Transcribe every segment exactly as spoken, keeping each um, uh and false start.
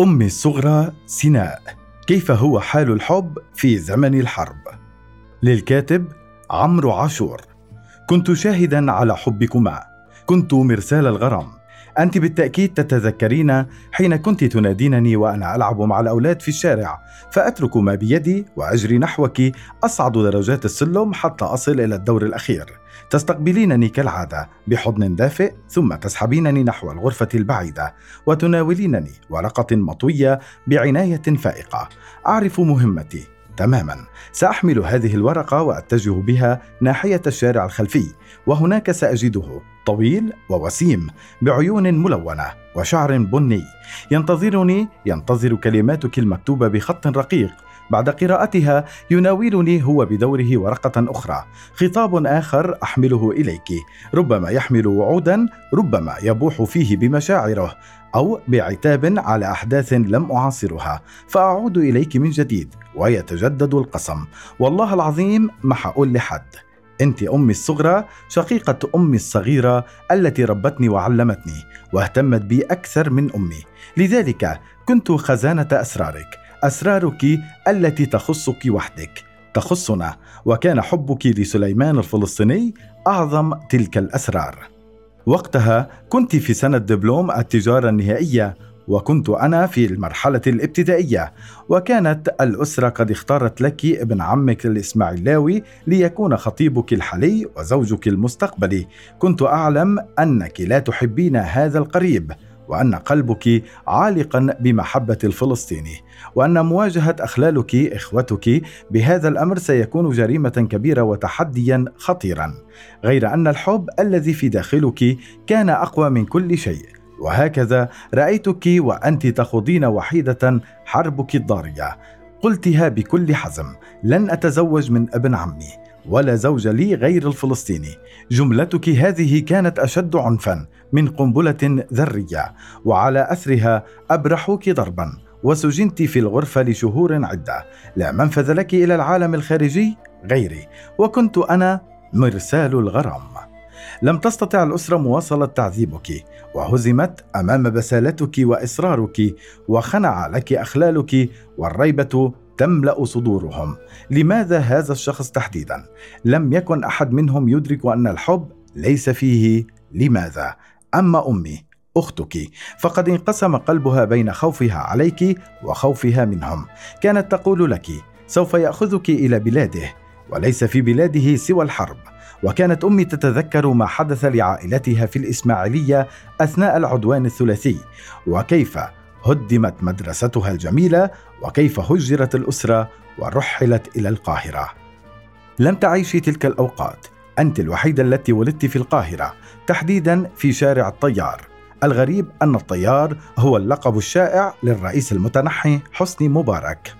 أمي الصغرى سيناء، كيف هو حال الحب في زمن الحرب، للكاتب عمرو عاشور. كنت شاهدا على حبكما، كنت مرسال الغرام. أنت بالتأكيد تتذكرين حين كنت تنادينني وأنا ألعب مع الأولاد في الشارع، فأترك ما بيدي وأجري نحوك، أصعد درجات السلم حتى أصل إلى الدور الأخير. تستقبلينني كالعادة بحضن دافئ، ثم تسحبينني نحو الغرفة البعيدة وتناولينني ورقة مطوية بعناية فائقة. أعرف مهمتي تماما، سأحمل هذه الورقة وأتجه بها ناحية الشارع الخلفي، وهناك سأجده طويل ووسيم بعيون ملونة وشعر بني ينتظرني. ينتظر كلماتك المكتوبة بخط رقيق، بعد قراءتها يناولني هو بدوره ورقة أخرى، خطاب آخر أحمله إليك، ربما يحمل وعودا، ربما يبوح فيه بمشاعره أو بعتاب على أحداث لم أعاصرها، فأعود إليك من جديد ويتجدد القسم. والله العظيم ما حقول لحد. أنت أمي الصغرى، شقيقة أمي الصغيرة التي ربتني وعلمتني واهتمت بي أكثر من أمي، لذلك كنت خزانة أسرارك، أسرارك التي تخصك وحدك، تخصنا. وكان حبك لسليمان الفلسطيني أعظم تلك الأسرار. وقتها كنت في سنة دبلوم التجارة النهائية، وكنت أنا في المرحلة الابتدائية، وكانت الأسرة قد اختارت لك ابن عمك الإسماعيلاوي ليكون خطيبك الحالي وزوجك المستقبلي. كنت أعلم أنك لا تحبين هذا القريب، وأن قلبك عالقا بمحبة الفلسطيني، وأن مواجهة أخلالك إخوتك بهذا الأمر سيكون جريمة كبيرة وتحديا خطيرا، غير أن الحب الذي في داخلك كان أقوى من كل شيء. وهكذا رأيتك وأنت تخوضين وحيدة حربك الضارية. قلتها بكل حزم، لن أتزوج من ابن عمي ولا زوج لي غير الفلسطيني. جملتك هذه كانت أشد عنفا من قنبلة ذرية، وعلى أثرها أبرحوك ضربا وسجنت في الغرفة لشهور عدة، لا منفذ لك إلى العالم الخارجي غيري، وكنت أنا مرسال الغرام. لم تستطع الأسرة مواصلة تعذيبك، وهزمت أمام بسالتك وإصرارك، وخنع لك أخلالك، والريبة تملأ صدورهم. لماذا هذا الشخص تحديدا؟ لم يكن أحد منهم يدرك أن الحب ليس فيه لماذا. أما أمي أختك فقد انقسم قلبها بين خوفها عليك وخوفها منهم. كانت تقول لك سوف يأخذك إلى بلاده، وليس في بلاده سوى الحرب. وكانت أمي تتذكر ما حدث لعائلتها في الإسماعيلية أثناء العدوان الثلاثي، وكيف هدمت مدرستها الجميلة، وكيف هجرت الأسرة ورحلت إلى القاهرة. لم تعيشي تلك الأوقات، أنت الوحيدة التي ولدت في القاهرة، تحديدا في شارع الطيار. الغريب أن الطيار هو اللقب الشائع للرئيس المتنحي حسني مبارك،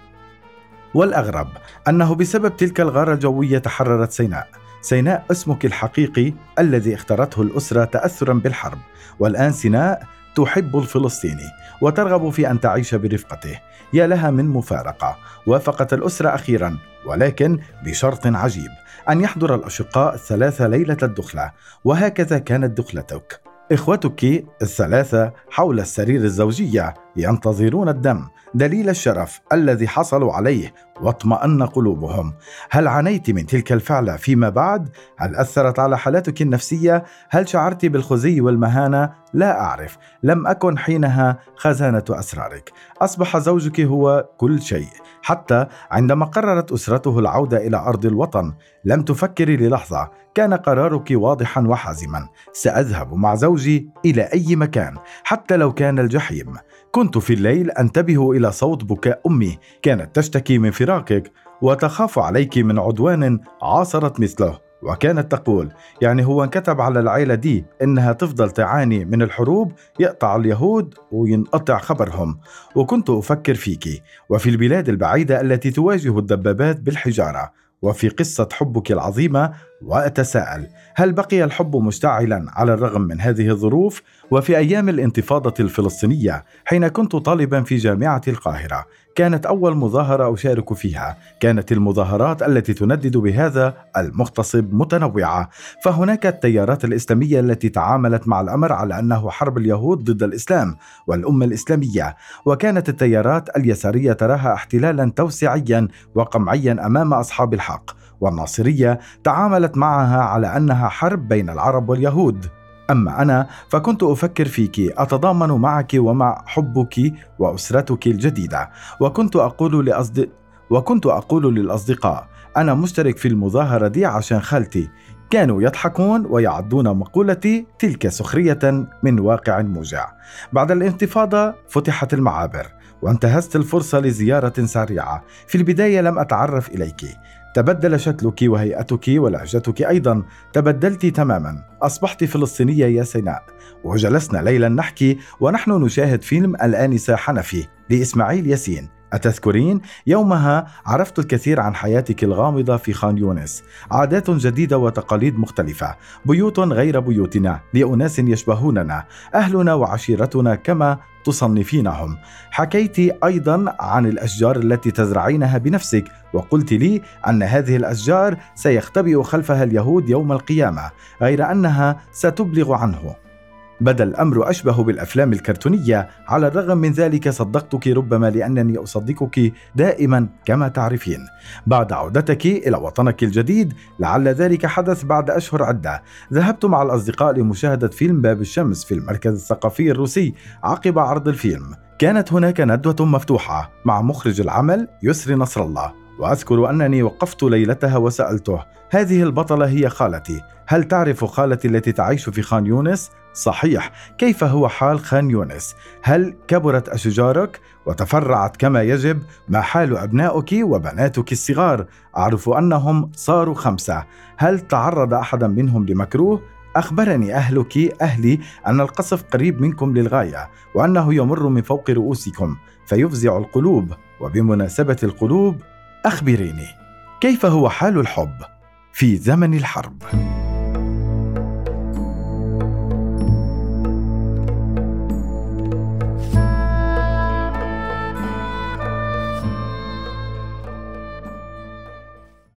والأغرب أنه بسبب تلك الغارة الجوية تحررت سيناء. سيناء اسمك الحقيقي الذي اختارته الأسرة تأثرا بالحرب، والآن سيناء تحب الفلسطيني وترغب في أن تعيش برفقته. يا لها من مفارقة. وافقت الأسرة أخيرا، ولكن بشرط عجيب، أن يحضر الأشقاء الثلاثة ليلة الدخلة، وهكذا كانت دخلتك. إخوتك الثلاثة حول السرير الزوجية ينتظرون الدم، دليل الشرف الذي حصلوا عليه، واطمأن قلوبهم. هل عانيت من تلك الفعلة فيما بعد؟ هل أثرت على حالتك النفسية؟ هل شعرت بالخزي والمهانة؟ لا أعرف، لم أكن حينها خزانة أسرارك. أصبح زوجك هو كل شيء. حتى عندما قررت أسرته العودة إلى أرض الوطن لم تفكري للحظة، كان قرارك واضحا وحازما، سأذهب مع زوجي إلى أي مكان حتى لو كان الجحيم. كنت في الليل أنتبه إلى صوت بكاء أمي، كانت تشتكي من فراقك وتخاف عليك من عدوان عاصرت مثله، وكانت تقول يعني هو انكتب على العيلة دي إنها تفضل تعاني من الحروب، يقطع اليهود وينقطع خبرهم. وكنت أفكر فيك وفي البلاد البعيدة التي تواجه الدبابات بالحجارة، وفي قصة حبك العظيمة وأتساءل، هل بقي الحب مشتعلا على الرغم من هذه الظروف؟ وفي أيام الانتفاضة الفلسطينية حين كنت طالبا في جامعة القاهرة، كانت أول مظاهرة أشارك فيها، كانت المظاهرات التي تندد بهذا المغتصب متنوعة، فهناك التيارات الإسلامية التي تعاملت مع الأمر على أنه حرب اليهود ضد الإسلام والأمة الإسلامية، وكانت التيارات اليسارية تراها احتلالا توسيعيا وقمعيا أمام أصحاب الحق، والناصرية تعاملت معها على أنها حرب بين العرب واليهود. أما أنا فكنت أفكر فيك، أتضامن معك ومع حبك وأسرتك الجديدة، وكنت أقول لأصدق... وكنت أقول للأصدقاء أنا مشترك في المظاهرة دي عشان خالتي، كانوا يضحكون ويعدون مقولتي تلك سخرية من واقع موجع. بعد الانتفاضة فتحت المعابر وانتهزت الفرصة لزيارة سريعة. في البداية لم أتعرف إليك، تبدل شكلك وهيئتك ولهجتك أيضا، تبدلت تماما، أصبحت فلسطينية يا سيناء. وجلسنا ليلا نحكي ونحن نشاهد فيلم الآنسة حنفي لإسماعيل ياسين، أتذكرين؟ يومها عرفت الكثير عن حياتك الغامضة في خان يونس، عادات جديدة وتقاليد مختلفة، بيوت غير بيوتنا لأناس يشبهوننا، أهلنا وعشيرتنا كما تصنفينهم. حكيت أيضا عن الأشجار التي تزرعينها بنفسك، وقلت لي أن هذه الأشجار سيختبئ خلفها اليهود يوم القيامة، غير أنها ستبلغ عنه. بدا الأمر أشبه بالأفلام الكرتونية، على الرغم من ذلك صدقتك، ربما لأنني أصدقك دائما كما تعرفين. بعد عودتك إلى وطنك الجديد، لعل ذلك حدث بعد أشهر عدة، ذهبت مع الأصدقاء لمشاهدة فيلم باب الشمس في المركز الثقافي الروسي. عقب عرض الفيلم كانت هناك ندوة مفتوحة مع مخرج العمل يسري نصر الله، وأذكر أنني وقفت ليلتها وسألته، هذه البطلة هي خالتي، هل تعرف خالتي التي تعيش في خان يونس؟ صحيح، كيف هو حال خان يونس؟ هل كبرت أشجارك وتفرعت كما يجب؟ ما حال أبنائك وبناتك الصغار؟ أعرف أنهم صاروا خمسة، هل تعرض أحدا منهم لمكروه؟ أخبرني أهلك أهلي أن القصف قريب منكم للغاية، وأنه يمر من فوق رؤوسكم فيفزع القلوب. وبمناسبة القلوب، أخبريني كيف هو حال الحب في زمن الحرب؟